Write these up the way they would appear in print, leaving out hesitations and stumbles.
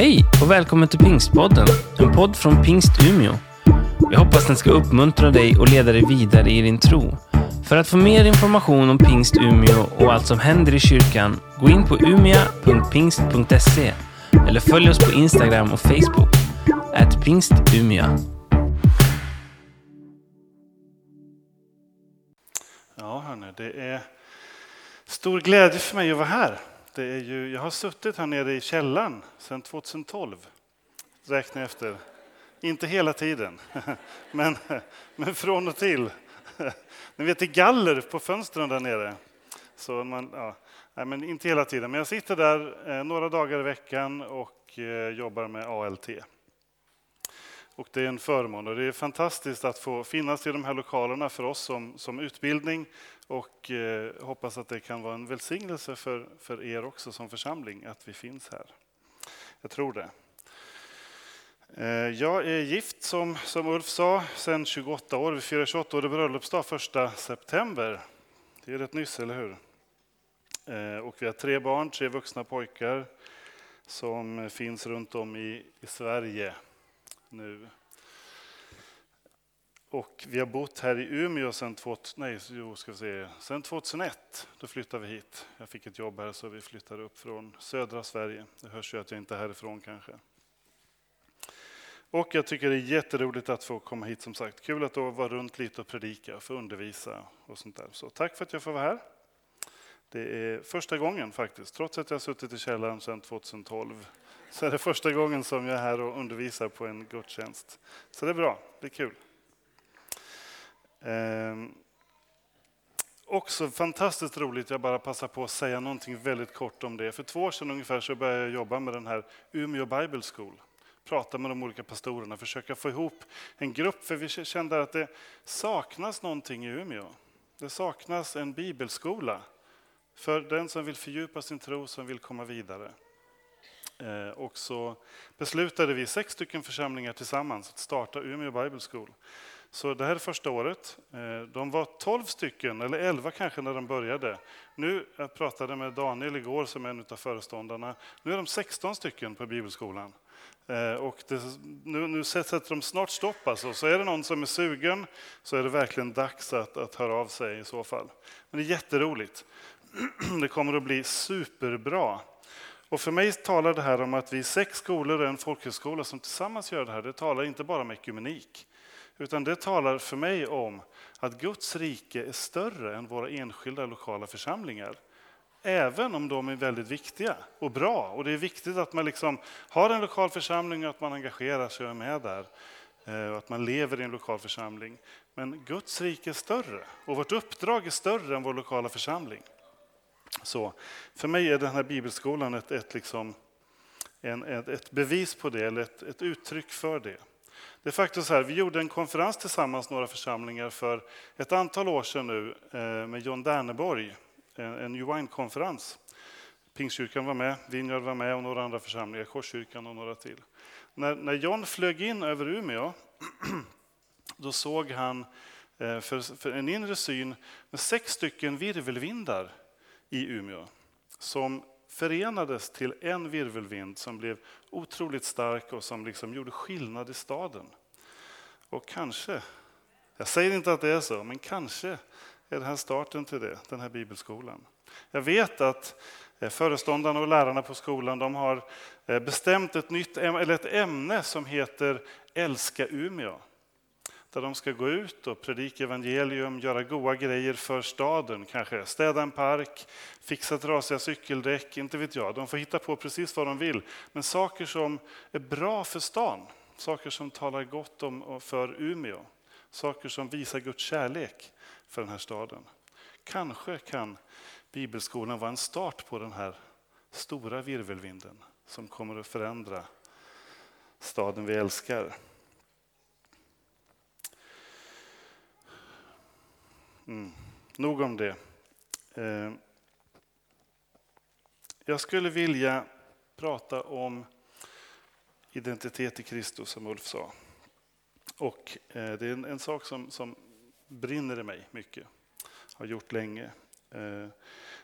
Hej och välkommen till Pingstpodden, en podd från Pingst Umeå. Jag hoppas den ska uppmuntra dig och leda dig vidare i din tro. För att få mer information om Pingst Umeå och allt som händer i kyrkan, gå in på umea.pingst.se eller följ oss på Instagram och Facebook @pingstumea. Ja hörni, det är stor glädje för mig att vara här. Jag har suttit här nere i källaren sedan 2012, räknar efter. Inte hela tiden, men från och till. Ni vet, det galler på fönstren där nere. Så men inte hela tiden. Men jag sitter där några dagar i veckan och jobbar med ALT. Och det är en förmån och det är fantastiskt att få finnas i de här lokalerna för oss som utbildning. Och hoppas att det kan vara en välsignelse för er också som församling att vi finns här. Jag tror det. Jag är gift som Ulf sa sedan 28 år. Vi firar 28 år bröllopsdag 1 september. Det är rätt nyss, eller hur? Och vi har 3 barn, 3 vuxna pojkar som finns runt om i Sverige nu. Och vi har bott här i Umeå sedan 2001. Då flyttade vi hit. Jag fick ett jobb här så vi flyttade upp från södra Sverige. Det hörs ju att jag inte är härifrån kanske. Och jag tycker det är jätteroligt att få komma hit som sagt. Kul att då vara runt lite och predika, få undervisa och sånt där. Så tack för att jag får vara här. Det är första gången faktiskt. Trots att jag har suttit i källaren sedan 2012 så är det första gången som jag är här och undervisar på en gudstjänst. Så det är bra, det är kul. Också fantastiskt roligt, jag bara passar på att säga någonting väldigt kort om det. För 2 år sedan ungefär så började jag jobba med den här Umeå Bibelskolan. Prata med de olika pastorerna, försöka få ihop en grupp. För vi kände att det saknas någonting i Umeå. Det saknas en bibelskola för den som vill fördjupa sin tro, som vill komma vidare. Och så beslutade vi 6 stycken församlingar tillsammans att starta Umeå Bibelskola. Så det här är första året. De var 12 stycken, eller 11 kanske när de började. Nu, jag pratade med Daniel igår som är en av föreståndarna. Nu är de 16 stycken på bibelskolan. Och nu sätter de snart stopp alltså. Så är det någon som är sugen så är det verkligen dags att höra av sig i så fall. Men det är jätteroligt. Det kommer att bli superbra. Och för mig talar det här om att vi 6 skolor och en folkhögskola som tillsammans gör det här. Det talar inte bara om ekumenik. Utan det talar för mig om att Guds rike är större än våra enskilda lokala församlingar. Även om de är väldigt viktiga och bra. Och det är viktigt att man liksom har en lokal församling och att man engagerar sig och är med där. Och att man lever i en lokal församling. Men Guds rike är större. Och vårt uppdrag är större än vår lokala församling. Så för mig är den här bibelskolan ett bevis på det. Eller ett uttryck för det. Det är faktiskt så här, vi gjorde en konferens tillsammans några församlingar för ett antal år sedan nu med John Dannerborg, en New Wine-konferens. Pingstkyrkan var med, Vineyard var med och några andra församlingar, Korskyrkan och några till. När John flög in över Umeå då såg han för en inre syn med 6 stycken virvelvindar i Umeå som förenades till en virvelvind som blev otroligt stark och som liksom gjorde skillnad i staden. Och kanske, jag säger inte att det är så, men kanske är det här starten till det, den här bibelskolan. Jag vet att föreståndarna och lärarna på skolan de har bestämt ett ämne som heter Älska Umeå. Där de ska gå ut och predika evangelium, göra goda grejer för staden kanske. Städa en park, fixa trasiga cykeldäck, inte vet jag. De får hitta på precis vad de vill. Men saker som är bra för stan, saker som talar gott om och för Umeå. Saker som visar Guds kärlek för den här staden. Kanske kan bibelskolan vara en start på den här stora virvelvinden som kommer att förändra staden vi älskar. Nog om det. Jag skulle vilja prata om identitet i Kristus som Ulf sa. Och det är en sak som brinner i mig mycket. Har gjort länge.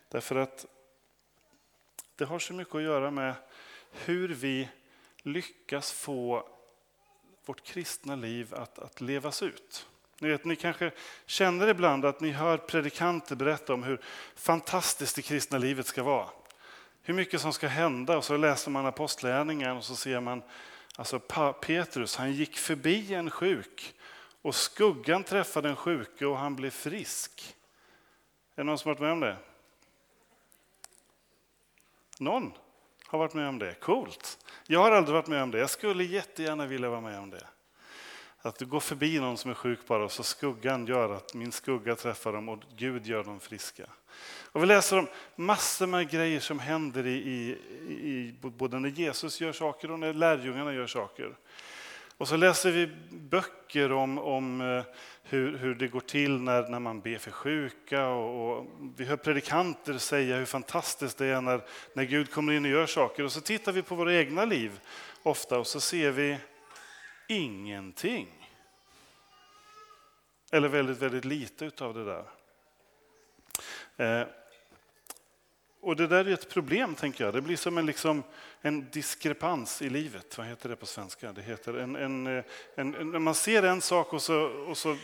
Därför att det har så mycket att göra med hur vi lyckas få vårt kristna liv att levas ut. Ni vet, ni kanske känner ibland att ni hör predikanter berätta om hur fantastiskt det kristna livet ska vara. Hur mycket som ska hända, och så läser man apostlärningen och så ser man, alltså Petrus, han gick förbi en sjuk och skuggan träffade en sjuke och han blev frisk. Är det någon som har varit med om det? Någon har varit med om det, coolt. Jag har aldrig varit med om det, jag skulle jättegärna vilja vara med om det. Att du går förbi någon som är sjuk bara och så skuggan gör att min skugga träffar dem och Gud gör dem friska. Och vi läser om massor med grejer som händer i både när Jesus gör saker och när lärjungarna gör saker. Och så läser vi böcker om hur det går till när man ber för sjuka. Och vi hör predikanter säga hur fantastiskt det är när Gud kommer in och gör saker. Och så tittar vi på våra egna liv ofta och så ser vi ingenting. Eller väldigt, väldigt lite av det där. Och det där är ett problem, tänker jag. Det blir som en diskrepans i livet. Vad heter det på svenska? Det heter när man ser en sak och så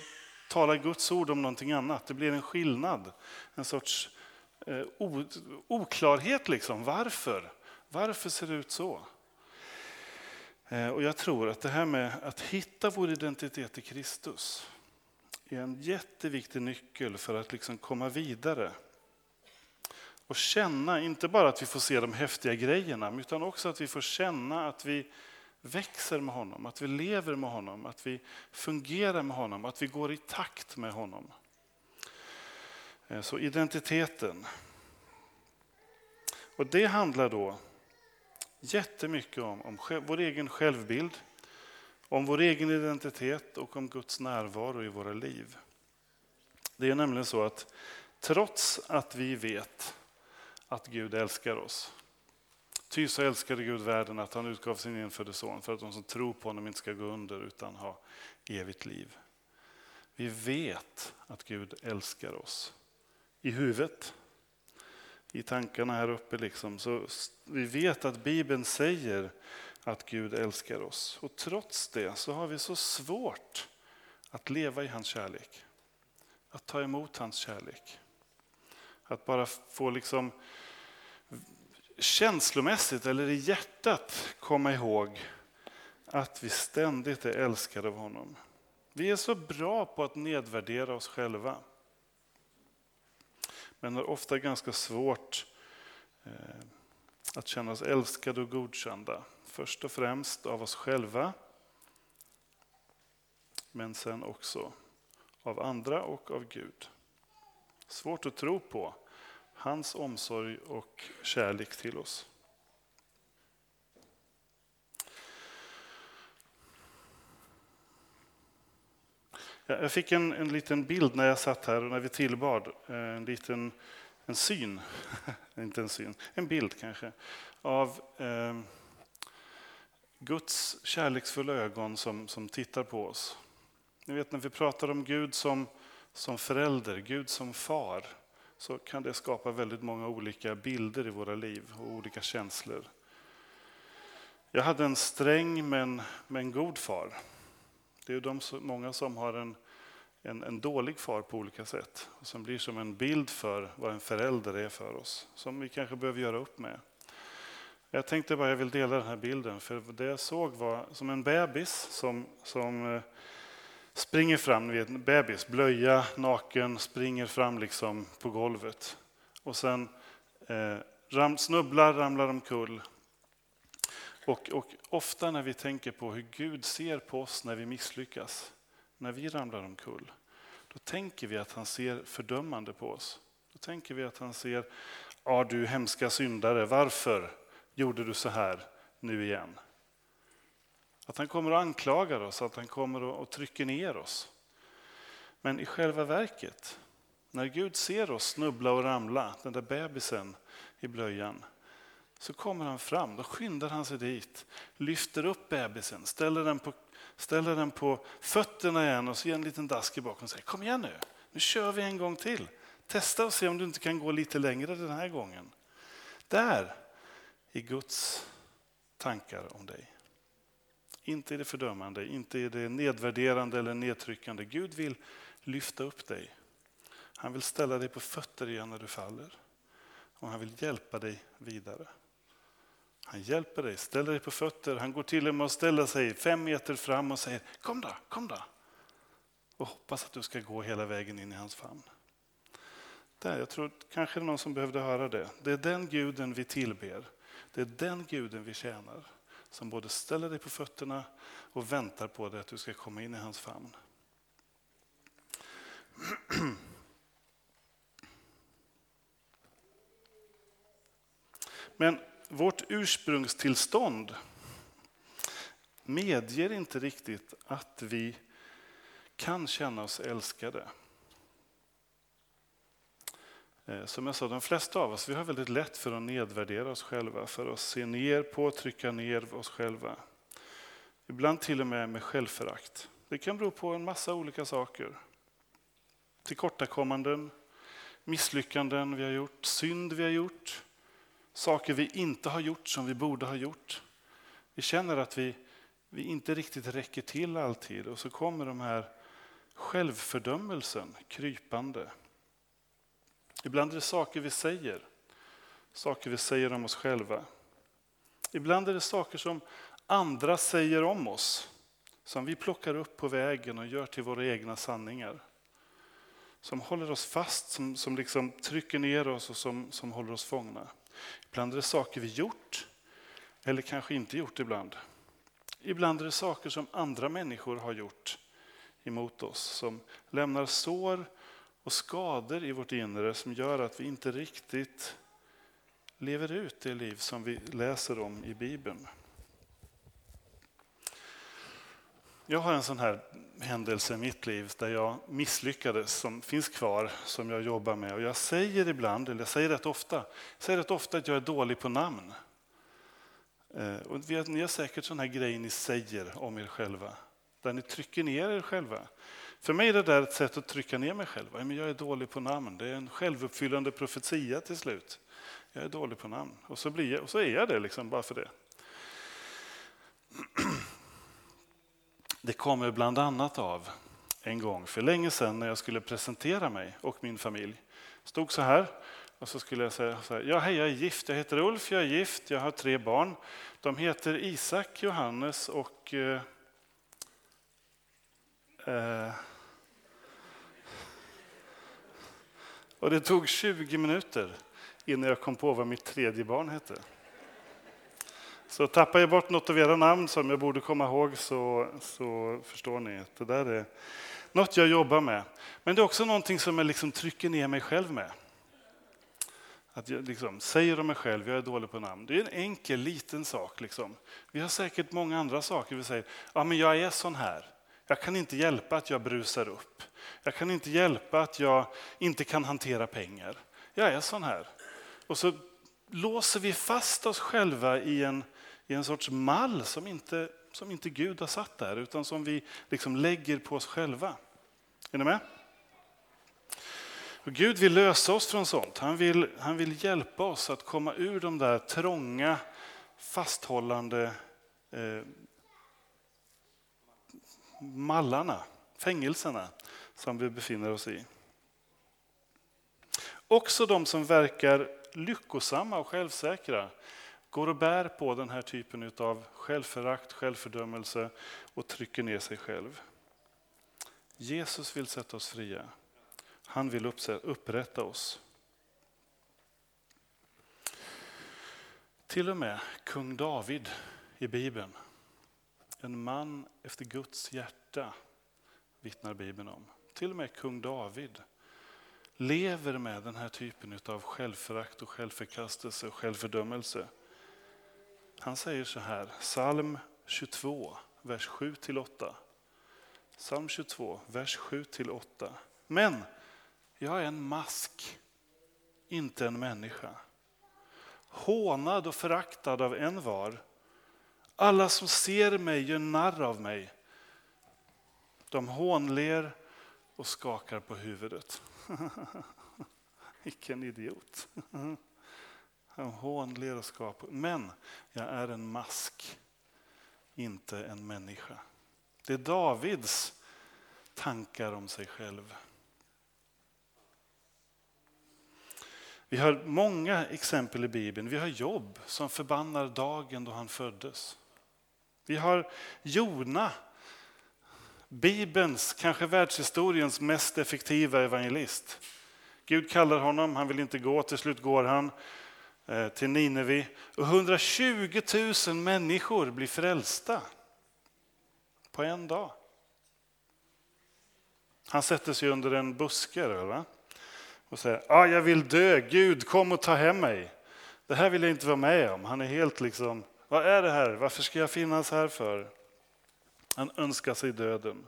talar Guds ord om någonting annat. Det blir en skillnad. En sorts oklarhet . Varför? Varför ser det ut så? Och jag tror att det här med att hitta vår identitet i Kristus är en jätteviktig nyckel för att komma vidare. Och känna, inte bara att vi får se de häftiga grejerna, utan också att vi får känna att vi växer med honom, att vi lever med honom, att vi fungerar med honom, att vi går i takt med honom. Så identiteten. Och det handlar då jättemycket om vår egen självbild, om vår egen identitet och om Guds närvaro i våra liv. Det är nämligen så att trots att vi vet att Gud älskar oss. Ty så älskade Gud världen att han utgav sin enfödde son för att de som tror på honom inte ska gå under utan ha evigt liv. Vi vet att Gud älskar oss. I huvudet, i tankarna här uppe så vi vet att Bibeln säger att Gud älskar oss. Och trots det så har vi så svårt att leva i hans kärlek. Att ta emot hans kärlek. Att bara få känslomässigt eller i hjärtat komma ihåg att vi ständigt är älskade av honom. Vi är så bra på att nedvärdera oss själva. Men har ofta ganska svårt att känna oss älskade och godkända. Först och främst av oss själva. Men sen också av andra och av Gud. Svårt att tro på hans omsorg och kärlek till oss. Jag fick en liten bild när jag satt här och när vi tillbad. En bild kanske. Av Guds kärleksfulla ögon som tittar på oss. Ni vet, när vi pratar om Gud som förälder, Gud som far, så kan det skapa väldigt många olika bilder i våra liv och olika känslor. Jag hade en sträng men god far. Det är många som har en dålig far på olika sätt. Och som blir som en bild för vad en förälder är för oss. Som vi kanske behöver göra upp med. Jag tänkte bara jag vill dela den här bilden. För det jag såg var som en bebis som springer fram, ni vet, en bebis, blöja, naken, springer fram på golvet. Och sen ramlar omkull. Och ofta när vi tänker på hur Gud ser på oss när vi misslyckas, när vi ramlar omkull, då tänker vi att han ser fördömande på oss. Då tänker vi att han ser, du hemska syndare, varför gjorde du så här nu igen? Att han kommer och anklagar oss, att han kommer och trycker ner oss. Men i själva verket, när Gud ser oss snubbla och ramla, den där bebisen i blöjan, så kommer han fram, då skyndar han sig dit, lyfter upp bebisen, ställer den på fötterna igen och så ger en liten dask i bakom och säger, kom igen nu kör vi en gång till. Testa och se om du inte kan gå lite längre den här gången. Där är Guds tankar om dig. Inte i det fördömande, inte i det nedvärderande eller nedtryckande. Gud vill lyfta upp dig. Han vill ställa dig på fötter igen när du faller. Och han vill hjälpa dig vidare. Han hjälper dig, ställer dig på fötter. Han går till och med och ställer sig 5 meter fram och säger kom då. Och hoppas att du ska gå hela vägen in i hans famn. Där, jag tror kanske det är någon som behövde höra det. Det är den guden vi tillber. Det är den guden vi tjänar. Som både ställer dig på fötterna och väntar på dig att du ska komma in i hans famn. Men vårt ursprungstillstånd medger inte riktigt att vi kan känna oss älskade. Som jag sa, de flesta av oss, vi har väldigt lätt för att nedvärdera oss själva, för att se ner på, trycka ner oss själva. Ibland till och med självförakt. Det kan bero på en massa olika saker. Tillkortakommanden, misslyckanden vi har gjort, synd vi har gjort, saker vi inte har gjort som vi borde ha gjort. Vi känner att vi inte riktigt räcker till alltid, och så kommer de här självfördömelsen krypande. Ibland är det saker vi säger om oss själva. Ibland är det saker som andra säger om oss, som vi plockar upp på vägen och gör till våra egna sanningar. Som håller oss fast, som liksom trycker ner oss och som håller oss fångna. Ibland är det saker vi gjort, eller kanske inte gjort ibland. Ibland är det saker som andra människor har gjort emot oss, som lämnar sår och skador i vårt inre som gör att vi inte riktigt lever ut det liv som vi läser om i Bibeln. Jag har en sån här händelse i mitt liv där jag misslyckades som finns kvar, som jag jobbar med. Och jag säger ibland, eller jag säger rätt ofta att jag är dålig på namn. Och ni har säkert sån här grej ni säger om er själva, där ni trycker ner er själva. För mig är det där ett sätt att trycka ner mig själv. Men jag är dålig på namn. Det är en självuppfyllande profetia till slut. Jag är dålig på namn. Och så är jag det liksom bara för det. Det kommer bland annat av en gång för länge sedan när jag skulle presentera mig och min familj. Stod så här och så skulle jag säga så här. Ja, hej, jag är gift. Jag heter Ulf, jag är gift. Jag har 3 barn. De heter Isak, Johannes och... Och det tog 20 minuter innan jag kom på vad mitt 3:e barn hette. Så tappar jag bort något av era namn som jag borde komma ihåg så förstår ni att det där är något jag jobbar med. Men det är också någonting som jag liksom trycker ner mig själv med. Att jag liksom säger om mig själv, jag är dålig på namn. Det är en enkel liten sak liksom. Vi har säkert många andra saker vi säger. Ja, men jag är sån här. Jag kan inte hjälpa att jag brusar upp. Jag kan inte hjälpa att jag inte kan hantera pengar. Jag är sån här. Och så låser vi fast oss själva i en sorts mall som inte Gud har satt där, utan som vi liksom lägger på oss själva. Är ni med? Och Gud vill lösa oss från sånt. Han vill hjälpa oss att komma ur de där trånga, fasthållande mallarna, fängelserna som vi befinner oss i. Också de som verkar lyckosamma och självsäkra går och bär på den här typen av självförakt, självfördömelse och trycker ner sig själv. Jesus vill sätta oss fria. Han vill upprätta oss. Till och med kung David i Bibeln. En man efter Guds hjärta vittnar Bibeln om. Till och med kung David lever med den här typen av självförakt och självförkastelse och självfördömelse. Han säger så här, psalm 22, vers 7-8. Psalm 22, vers 7-8. Men jag är en mask, inte en människa. Hånad och föraktad av en var. Alla som ser mig gör narr av mig. De hånler och skakar på huvudet. Vilken idiot. De hånler och skakar. Men jag är en mask. inte en människa. Det är Davids tankar om sig själv. Vi har många exempel i Bibeln. Vi har Job som förbannar dagen då han föddes. Vi har Jona, Bibelns, kanske världshistoriens mest effektiva evangelist. Gud kallar honom, han vill inte gå, till slut går han till Nineve. Och 120 000 människor blir frälsta på en dag. Han sätter sig under en buske och säger, jag vill dö, Gud kom och ta hem mig. Det här vill jag inte vara med om. Han är helt vad är det här? Varför ska jag finnas här för? Han önskar sig döden.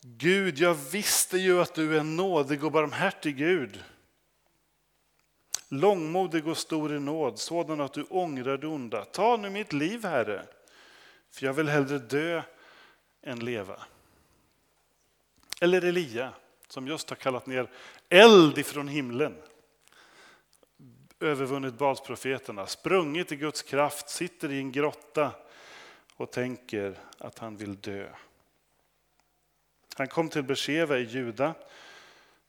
Gud, jag visste ju att du är nådig och barmhärtig Gud. Långmodig och stor i nåd, sådan att du ångrar det onda. Ta nu mitt liv, Herre, för jag vill hellre dö än leva. Eller Elia, som just har kallat ner eld ifrån himlen. Övervunnit Balsprofeterna, sprungit i Guds kraft, sitter i en grotta och tänker att han vill dö. Han kom till Beersheba i Juda,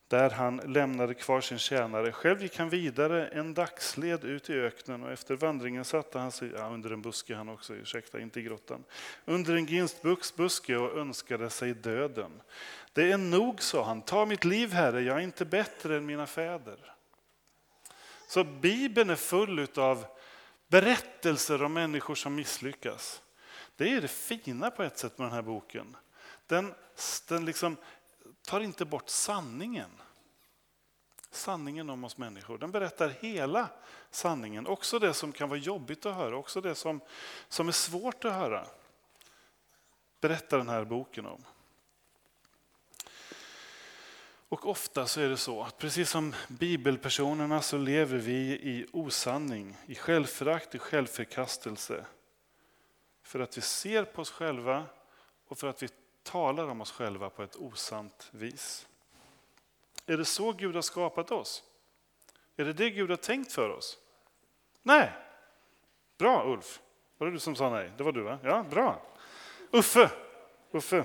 där han lämnade kvar sin tjänare. Själv gick han vidare en dagsled ut i öknen, och efter vandringen satte han sig under en buske han också, inte i grottan. Under en ginstbuske och önskade sig döden. Det är nog, sa han, ta mitt liv, Herre, jag är inte bättre än mina fäder. Så Bibeln är full av berättelser om människor som misslyckas. Det är det fina på ett sätt med den här boken. Den tar inte bort sanningen. Sanningen om oss människor. Den berättar hela sanningen. Också det som kan vara jobbigt att höra. Också det som är svårt att höra. Berättar den här boken om. Och ofta så är det så att precis som bibelpersonerna så lever vi i osanning, i självförakt, i självförkastelse. För att vi ser på oss själva och för att vi talar om oss själva på ett osant vis. Är det så Gud har skapat oss? Är det det Gud har tänkt för oss? Nej! Bra, Ulf. Var det du som sa nej? Det var du, va? Ja, bra. Uffe.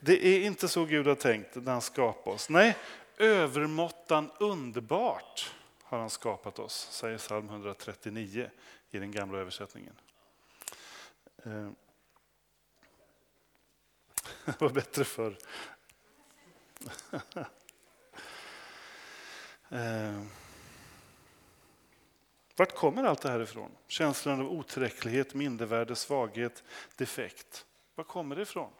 Det är inte så Gud har tänkt när han skapar oss. Nej, övermåttan underbart har han skapat oss, säger psalm 139 i den gamla översättningen. Det var bättre förr. Vart kommer allt det här ifrån? Känslan av otillräcklighet, mindervärde, svaghet, defekt. Var kommer det ifrån?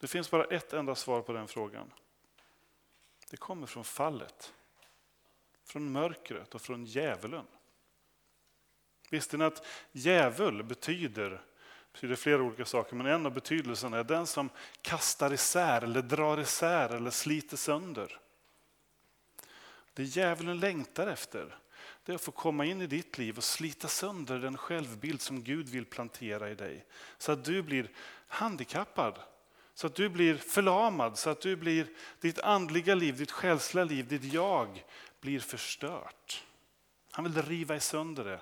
Det finns bara ett enda svar på den frågan. Det kommer från fallet. Från mörkret och från djävulen. Visste ni att djävul betyder flera olika saker, men en av betydelserna är den som kastar isär eller drar isär eller sliter sönder. Det djävulen längtar efter, det är att få komma in i ditt liv och slita sönder den självbild som Gud vill plantera i dig. Så att du blir handikappad. Så att du blir förlamad, så att ditt andliga liv, ditt själsliga liv, ditt jag blir förstört. Han vill riva sönder det,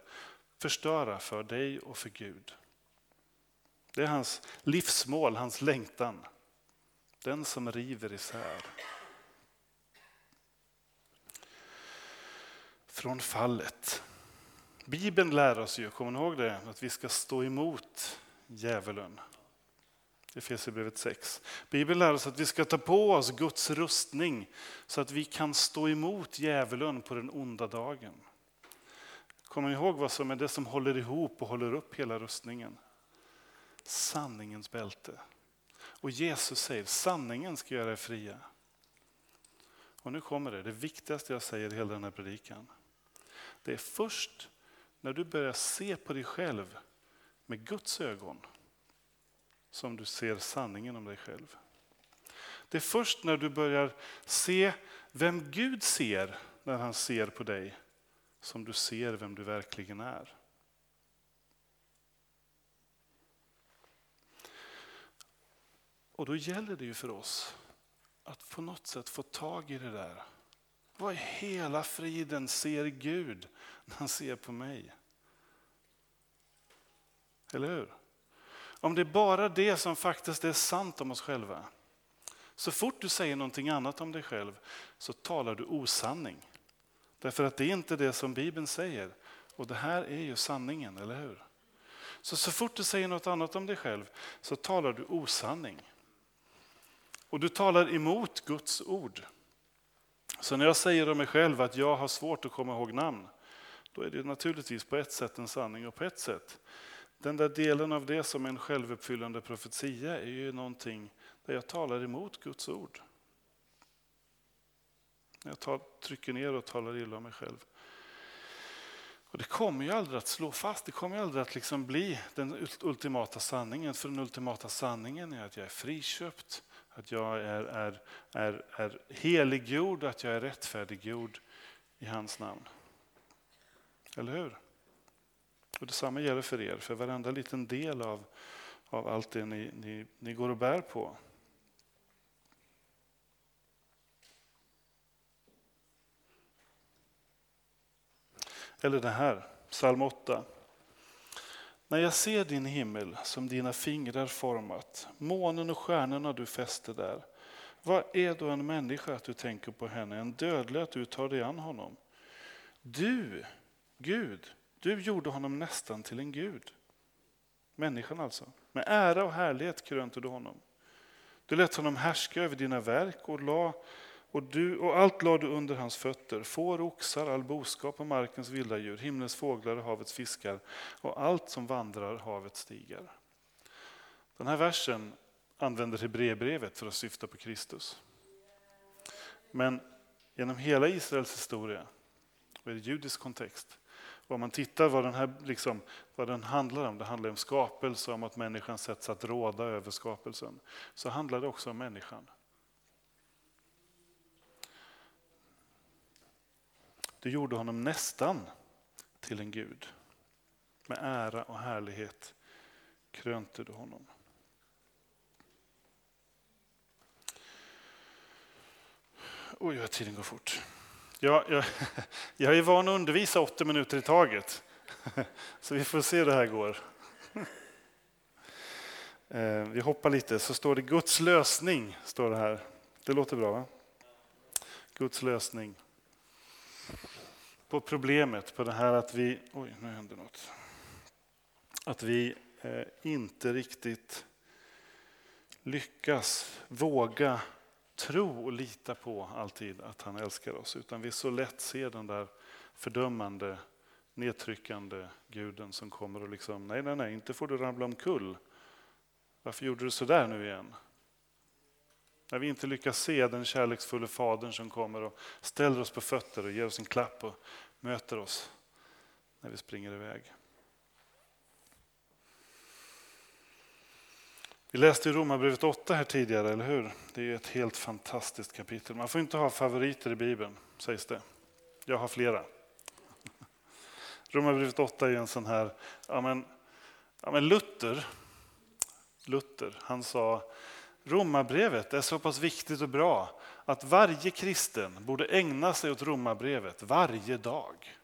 förstöra för dig och för Gud. Det är hans livsmål, hans längtan. Den som river isär. Från fallet. Bibeln lär oss ju, kommer ni ihåg det, att vi ska stå emot djävulen. Det finns i brevet 6. Bibeln lär oss att vi ska ta på oss Guds rustning så att vi kan stå emot djävulen på den onda dagen. Kommer ni ihåg vad som är det som håller ihop och håller upp hela rustningen? Sanningens bälte. Och Jesus säger, sanningen ska göra er fria. Och nu kommer det viktigaste jag säger i hela den här predikan. Det är först när du börjar se på dig själv med Guds ögon som du ser sanningen om dig själv. Det är först när du börjar se vem Gud ser när han ser på dig som du ser vem du verkligen är. Och då gäller det ju för oss att på något sätt få tag i det där. Vad i hela friden ser Gud när han ser på mig? Eller hur? Om det är bara det som faktiskt är sant om oss själva. Så fort du säger någonting annat om dig själv så talar du osanning. Därför att det är inte det som Bibeln säger. Och det här är ju sanningen, eller hur? Så fort du säger något annat om dig själv så talar du osanning. Och du talar emot Guds ord. Så när jag säger om mig själv att jag har svårt att komma ihåg namn, då är det naturligtvis på ett sätt en sanning och på ett sätt. Den där delen av det som en självuppfyllande profetia är ju någonting där jag talar emot Guds ord. Jag trycker ner och talar illa om mig själv. Och det kommer ju aldrig att slå fast, det kommer ju aldrig att liksom bli den ultimata sanningen. För den ultimata sanningen är att jag är friköpt, att jag är heliggjord, att jag är rättfärdiggjord i hans namn. Eller hur? Och detsamma gäller för er, för varenda liten del av allt det ni går och bär på. Eller det här, psalm 8. När jag ser din himmel som dina fingrar format, månen och stjärnorna du fäste där. Vad är då en människa att du tänker på henne, en dödlig att du tar dig an honom? Du, Gud, du gjorde honom nästan till en gud. Människan alltså. Med ära och härlighet krönte du honom. Du lät honom härska över dina verk och allt lade du under hans fötter. Får, oxar, all boskap och markens vilda djur, himlens fåglar och havets fiskar och allt som vandrar havets stigar. Den här versen använder Hebreerbrevet för att syfta på Kristus. Men genom hela Israels historia och i judisk kontext, och om man tittar vad den handlar om, det handlar om skapelse, om att människan sätts att råda över skapelsen, så handlar det också om människan. Du gjorde honom nästan till en gud. Med ära och härlighet krönte du honom. Oj, vad tiden går fort. Jag är van att undervisa 80 minuter i taget. Så vi får se hur det här går. Vi hoppar lite. Så står det Guds lösning. Står det här. Det låter bra, va? Guds lösning. På problemet, på det här att vi... Oj, nu händer något. Att vi inte riktigt lyckas våga tro och lita på alltid att han älskar oss. Utan vi så lätt ser den där fördömande, nedtryckande guden som kommer och liksom... Nej, inte får du ramla omkull. Varför gjorde du så där nu igen? När vi inte lyckas se den kärleksfulla fadern som kommer och ställer oss på fötter och ger oss en klapp och möter oss när vi springer iväg. Vi läste i Romarbrevet 8 här tidigare, eller hur? Det är ett helt fantastiskt kapitel. Man får inte ha favoriter i Bibeln, sägs det. Jag har flera. Romarbrevet 8 är en sån här... Ja men Luther, han sa... Romarbrevet är så pass viktigt och bra att varje kristen borde ägna sig åt Romarbrevet varje dag.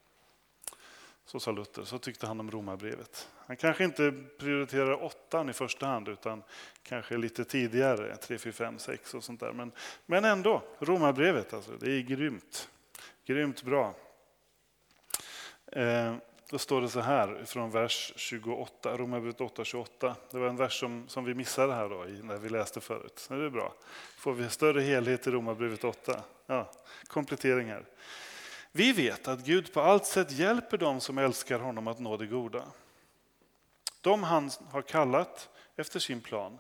Så sa Luther, så tyckte han om Romarbrevet. Han kanske inte prioriterar 8 i första hand utan kanske lite tidigare, 3, 4, 5, 6 och sånt där. Men ändå, Romarbrevet, alltså, det är grymt. Grymt bra. Då står det så här från vers 28, Romarbrevet 8:28. Det var en vers som vi missade här då, när vi läste förut. Så det är bra. Får vi större helhet i Romarbrevet 8? Ja, komplettering här. Vi vet att Gud på allt sätt hjälper dem som älskar honom att nå det goda. De han har kallat efter sin plan.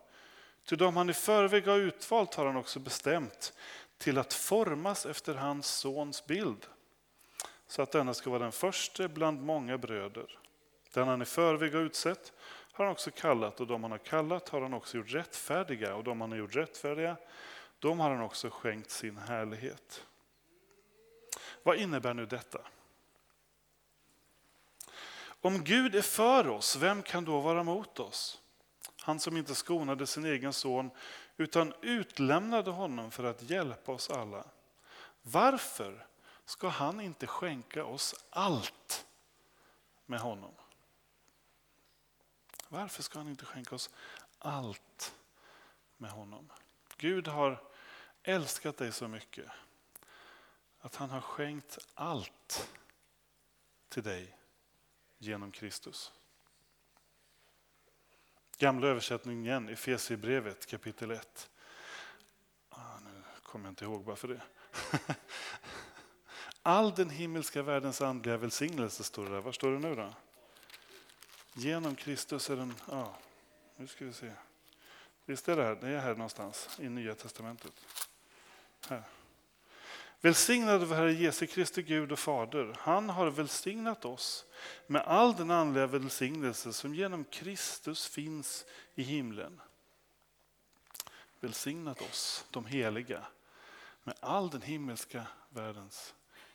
Till de han i förväg har utvalt har han också bestämt till att formas efter hans sons bild. Så att denna ska vara den första bland många bröder. Den han i förväg har utsett har han också kallat. Och de han har kallat har han också gjort rättfärdiga. Och de han har gjort rättfärdiga, de har han också skänkt sin härlighet. Vad innebär nu detta? Om Gud är för oss, vem kan då vara mot oss? Han som inte skonade sin egen son utan utlämnade honom för att hjälpa oss alla. Varför ska han inte skänka oss allt med honom? Varför ska han inte skänka oss allt med honom? Gud har älskat dig så mycket att han har skänkt allt till dig genom Kristus. Gamla översättningen igen, Efesierbrevet kapitel 1. Nu kommer jag inte ihåg bara för det. All den himmelska världens andliga välsignelse står det där. Var står det nu då? Genom Kristus är den... Ja, nu ska vi se. Visst är det här? Det är här någonstans i Nya Testamentet. Här. Välsignad vare Herre Jesu Kristi Gud och Fader. Han har välsignat oss med all den andliga välsignelse som genom Kristus finns i himlen. Välsignat oss, de heliga, med all den himmelska världens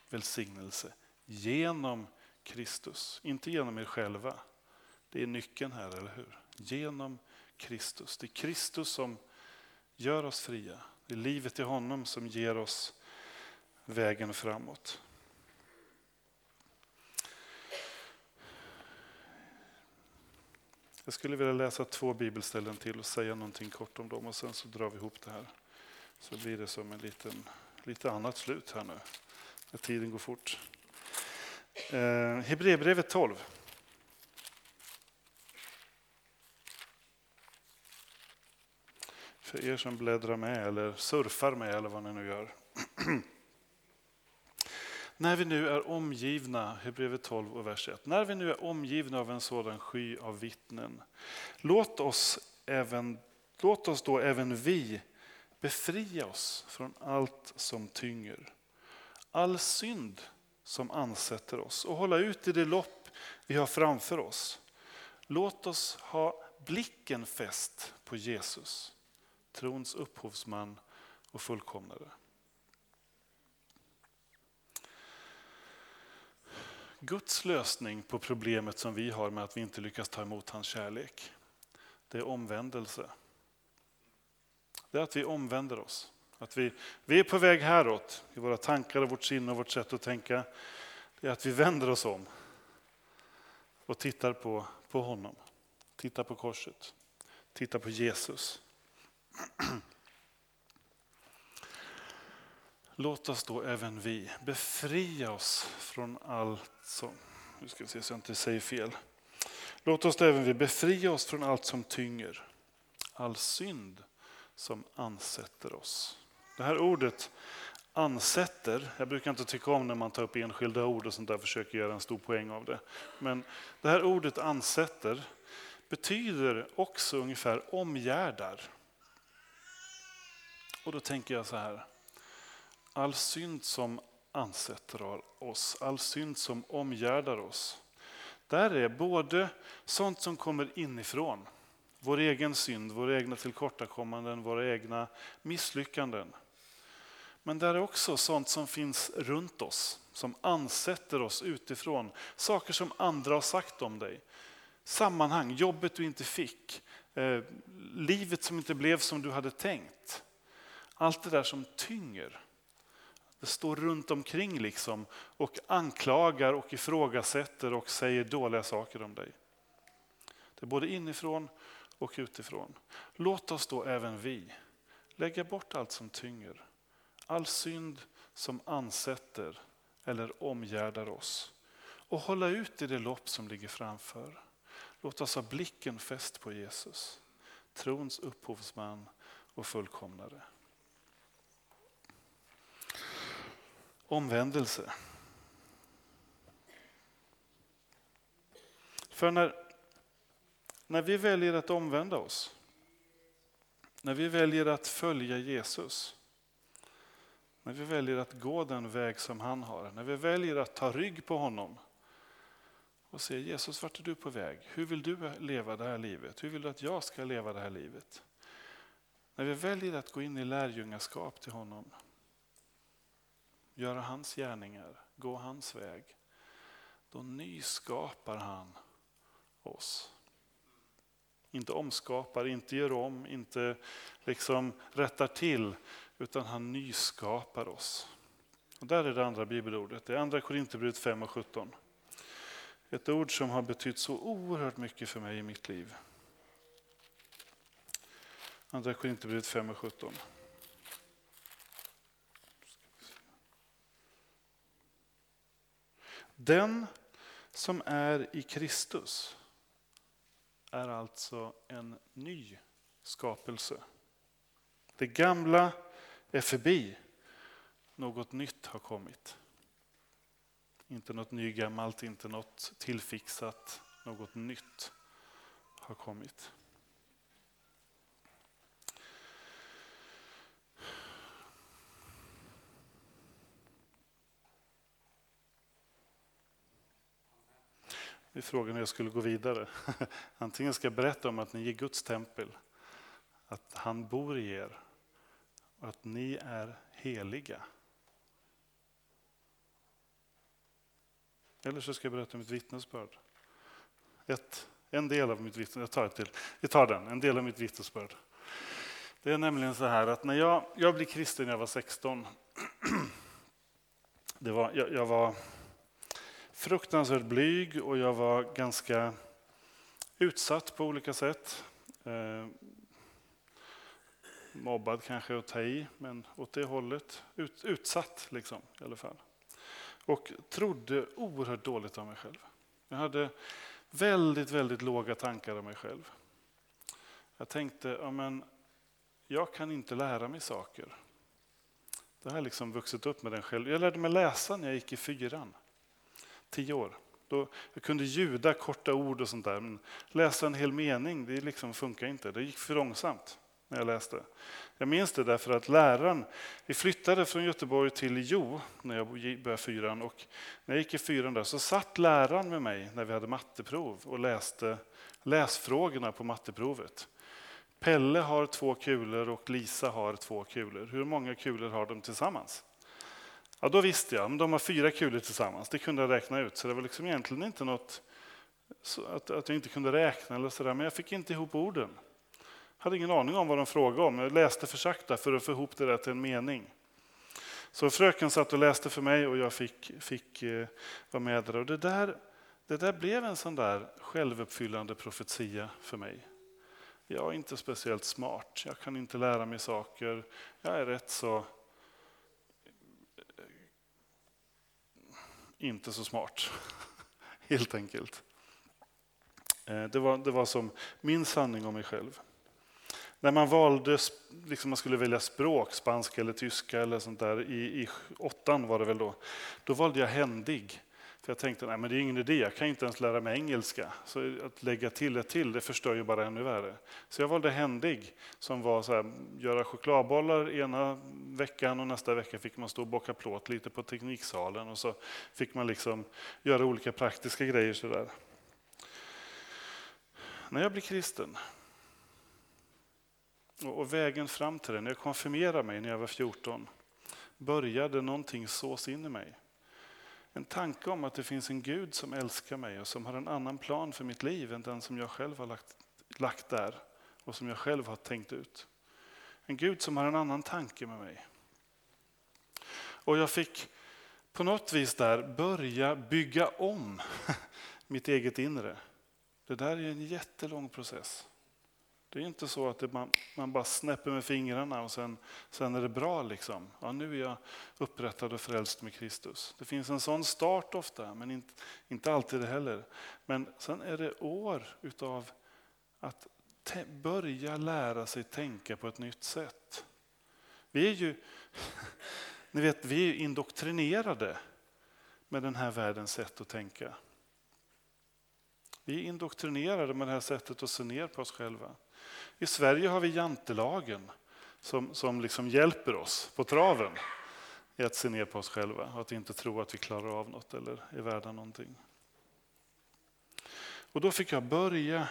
välsignelse genom Kristus. Inte genom er själva. Det är nyckeln här, eller hur? Genom Kristus. Det är Kristus som gör oss fria. Det är livet i honom som ger oss vägen framåt. Jag skulle vilja läsa 2 bibelställen till och säga någonting kort om dem och sen så drar vi ihop det här. Så blir det som en lite annat slut här nu. När tiden går fort. Hebreerbrevet 12. För er som bläddrar med eller surfar med eller vad ni nu gör. När vi nu är omgivna, Hebreerbrevet 12 och vers 1. När vi nu är omgivna av en sådan sky av vittnen. Låt oss då även vi befria oss från allt som tynger. All synd som ansätter oss. Och hålla ut i det lopp vi har framför oss. Låt oss ha blicken fäst på Jesus. Trons upphovsman och fullkomnare. Guds lösning på problemet som vi har med att vi inte lyckas ta emot hans kärlek, det är omvändelse. Det är att vi omvänder oss. Att vi är på väg häråt i våra tankar och vårt sinne och vårt sätt att tänka. Det är att vi vänder oss om och tittar på honom. Tittar på korset. Tittar på Jesus. Låt oss då även vi befria oss från allt som... Nu ska vi se så jag inte säger fel. Låt oss då även vi befria oss från allt som tynger. All synd som ansätter oss. Det här ordet ansätter, jag brukar inte tycka om när man tar upp enskilda ord och sånt där, försöker göra en stor poäng av det. Men det här ordet ansätter betyder också ungefär omgärdar. Och då tänker jag så här. All synd som ansätter oss, all synd som omgärdar oss. Där är både sånt som kommer inifrån, vår egen synd, våra egna tillkortakommanden, våra egna misslyckanden. Men där är också sånt som finns runt oss, som ansätter oss utifrån. Saker som andra har sagt om dig. Sammanhang, jobbet du inte fick, livet som inte blev som du hade tänkt. Allt det där som tynger. Det står runt omkring liksom och anklagar och ifrågasätter och säger dåliga saker om dig. Det är både inifrån och utifrån. Låt oss då även vi lägga bort allt som tynger. All synd som ansätter eller omgärdar oss. Och hålla ut i det lopp som ligger framför. Låt oss ha blicken fäst på Jesus. Trons upphovsman och fullkomnare. Omvändelse. För när vi väljer att omvända oss, när vi väljer att följa Jesus, när vi väljer att gå den väg som han har, när vi väljer att ta rygg på honom och säga Jesus, vart är du på väg? Hur vill du leva det här livet? Hur vill du att jag ska leva det här livet? När vi väljer att gå in i lärjungaskap till honom, göra hans gärningar, gå hans väg, då nyskapar han oss. Inte omskapar, inte gör om, inte liksom rättar till, utan han nyskapar oss. Och där är det andra bibelordet, det är andra Korinthierbrevet 5 och 17. Ett ord som har betytt så oerhört mycket för mig i mitt liv. Andra Korinthierbrevet 5:17. Den som är i Kristus är alltså en ny skapelse. Det gamla är förbi. Något nytt har kommit. Inte något nygammalt, inte något tillfixat. Något nytt har kommit. Det är frågan hur jag skulle gå vidare. Antingen ska jag berätta om att ni är Guds tempel. Att han bor i er. Och att ni är heliga. Eller så ska jag berätta om mitt vittnesbörd. En del av mitt vittnesbörd. Vi tar den. En del av mitt vittnesbörd. Det är nämligen så här att när jag blev kristen när jag var 16. Jag var fruktansvärt blyg och jag var ganska utsatt på olika sätt. Mobbad kanske att ta i, men åt det hållet. Utsatt liksom i alla fall. Och trodde oerhört dåligt om mig själv. Jag hade väldigt, väldigt låga tankar om mig själv. Jag tänkte, ja men jag kan inte lära mig saker. Det här liksom vuxit upp med den själv. Jag lärde mig läsa när jag gick i 4:an. 10 år. Då jag kunde ljuda korta ord och sånt där. Men läsa en hel mening, det liksom funkar inte. Det gick för långsamt när jag läste. Jag minns det därför att vi flyttade från Göteborg till Jo när jag började 4:an. Och när jag gick i 4:an där så satt läraren med mig när vi hade matteprov och läste läsfrågorna på matteprovet. Pelle har 2 kulor och Lisa har 2 kulor. Hur många kulor har de tillsammans? Ja, då visste jag. Men de har 4 kulor tillsammans. Det kunde jag räkna ut. Så det var liksom egentligen inte något att jag inte kunde räkna eller sådär. Men jag fick inte ihop orden. Jag hade ingen aning om vad de frågade om. Jag läste för sakta för att få ihop det där till en mening. Så fröken satt och läste för mig och jag fick vara med där. Och det där blev en sån där självuppfyllande profetia för mig. Jag är inte speciellt smart. Jag kan inte lära mig saker. Jag är rätt så... inte så smart, helt enkelt. Det var som min sanning om mig själv. När man valde, liksom man skulle välja språk, spanska eller tyska eller sånt där, i 8:an var det väl då valde jag händig. För jag tänkte, nej men det är ingen idé, jag kan inte ens lära mig engelska. Så att lägga till ett till, det förstör ju bara ännu värre. Så jag valde händig, som var så här, göra chokladbollar ena veckan och nästa vecka fick man stå och bocka plåt lite på tekniksalen. Och så fick man liksom göra olika praktiska grejer så där. När jag blev kristen och vägen fram till det, när jag konfirmerade mig när jag var 14, började någonting sås in i mig. En tanke om att det finns en Gud som älskar mig och som har en annan plan för mitt liv än den som jag själv har lagt där och som jag själv har tänkt ut. En Gud som har en annan tanke med mig. Och jag fick på något vis där börja bygga om mitt eget inre. Det där är en jättelång process. Det är inte så att man bara snäpper med fingrarna och sen är det bra liksom. Ja, nu är jag upprättad och frälst med Kristus. Det finns en sån start ofta, men inte alltid det heller. Men sen är det år utav att börja lära sig tänka på ett nytt sätt. Vi är ju ni vet, vi är indoktrinerade med den här världens sätt att tänka. Vi är indoktrinerade med det här sättet att se ner på oss själva. I Sverige har vi jantelagen som liksom hjälper oss på traven i att se ner på oss själva och att inte tro att vi klarar av något eller är värda någonting. Och då fick jag börja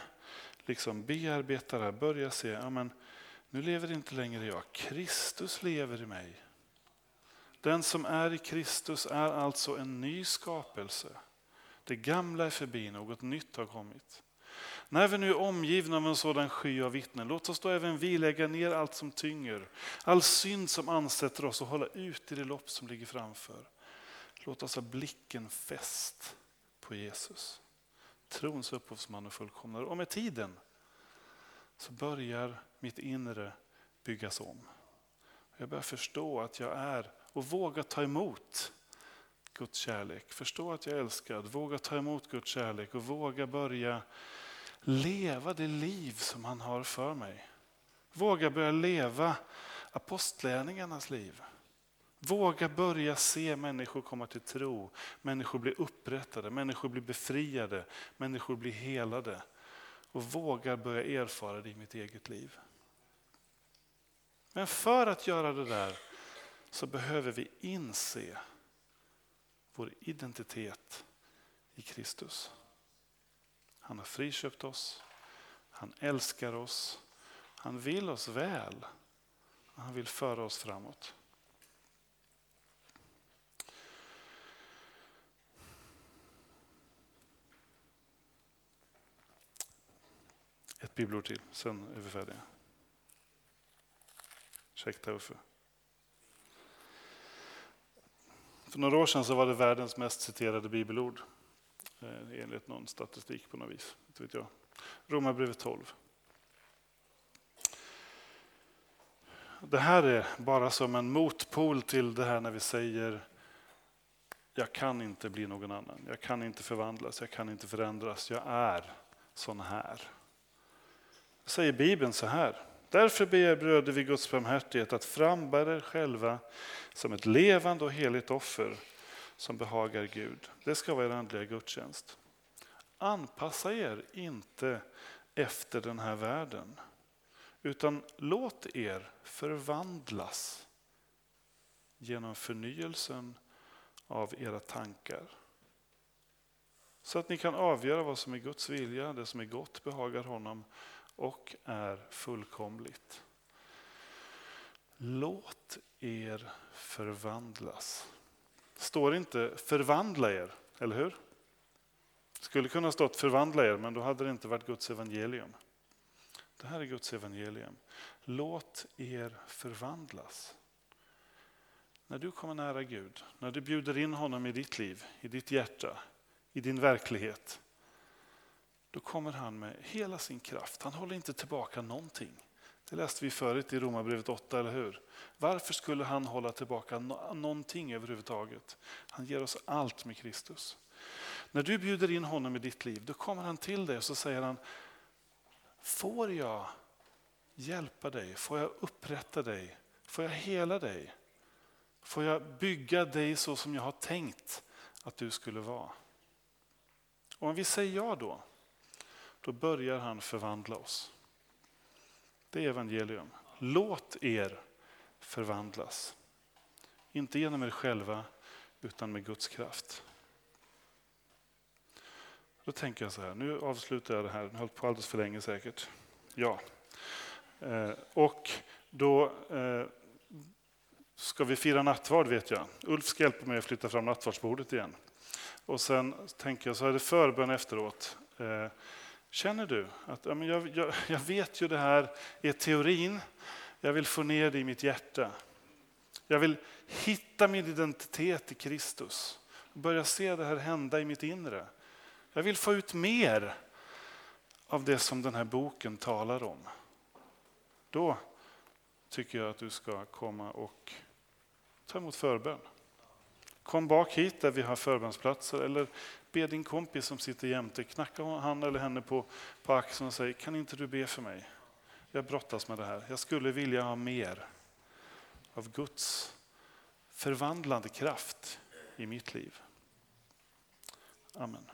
liksom bearbeta det här, börja se, ja men nu lever inte längre jag, Kristus lever i mig. Den som är i Kristus är alltså en ny skapelse. Det gamla är förbi, något nytt har kommit. När vi nu är omgivna av en sådan sky av vittnen, låt oss då även vi lägga ner allt som tynger, all synd som ansätter oss och hålla ut i det lopp som ligger framför. Låt oss ha blicken fäst på Jesus, trons upphovsman och fullkomnare. Och med tiden så börjar mitt inre byggas om. Jag börjar förstå att jag är och våga ta emot Guds kärlek. Förstå att jag är älskad, våga ta emot Guds kärlek och våga börja leva det liv som han har för mig. Våga börja leva apostlärningarnas liv. Våga börja se människor komma till tro. Människor blir upprättade, människor blir befriade, människor blir helade. Och våga börja erfara det i mitt eget liv. Men för att göra det där så behöver vi inse vår identitet i Kristus. Han har friköpt oss. Han älskar oss. Han vill oss väl. Han vill föra oss framåt. Ett bibelord till, sen är vi färdiga. Ursäkta, Uffe. För några år sedan så var det världens mest citerade bibelord. Enligt någon statistik på något vis. Det vet jag. Romarbrevet 12. Det här är bara som en motpol till det här när vi säger jag kan inte bli någon annan. Jag kan inte förvandlas. Jag kan inte förändras. Jag är sån här. Säger Bibeln så här. Därför bebröder vi Guds barmhärtighet att frambära er själva som ett levande och heligt offer som behagar Gud. Det ska vara er andliga gudstjänst. Anpassa er inte efter den här världen, utan låt er förvandlas genom förnyelsen av era tankar. Så att ni kan avgöra vad som är Guds vilja, det som är gott, behagar honom och är fullkomligt. Låt er förvandlas. Står inte förvandla er, eller hur? Skulle kunna stått förvandla er, men då hade det inte varit Guds evangelium. Det här är Guds evangelium. Låt er förvandlas. När du kommer nära Gud, när du bjuder in honom i ditt liv, i ditt hjärta, i din verklighet, då kommer han med hela sin kraft. Han håller inte tillbaka någonting. Det läste vi förut i Romarbrevet 8, eller hur? Varför skulle han hålla tillbaka någonting överhuvudtaget? Han ger oss allt med Kristus. När du bjuder in honom i ditt liv, då kommer han till dig och så säger han: får jag hjälpa dig? Får jag upprätta dig? Får jag hela dig? Får jag bygga dig så som jag har tänkt att du skulle vara? Och om vi säger ja då börjar han förvandla oss. Det är evangelium. Låt er förvandlas. Inte genom er själva utan med Guds kraft. Då tänker jag så här, nu avslutar jag det här. Jag har hållit på alldeles för länge säkert. Ja. Och då ska vi fira nattvard, vet jag. Ulf ska hjälpa mig att flytta fram nattvardsbordet igen. Och sen tänker jag så här, det förbön efteråt. Känner du att ja, men jag vet ju det här är teorin. Jag vill få ner det i mitt hjärta. Jag vill hitta min identitet i Kristus. Börja se det här hända i mitt inre. Jag vill få ut mer av det som den här boken talar om. Då tycker jag att du ska komma och ta emot förbön. Kom bak hit där vi har förbönsplatser, eller be din kompis som sitter jämte, knacka han eller henne på axeln och säg: kan inte du be för mig? Jag brottas med det här. Jag skulle vilja ha mer av Guds förvandlande kraft i mitt liv. Amen.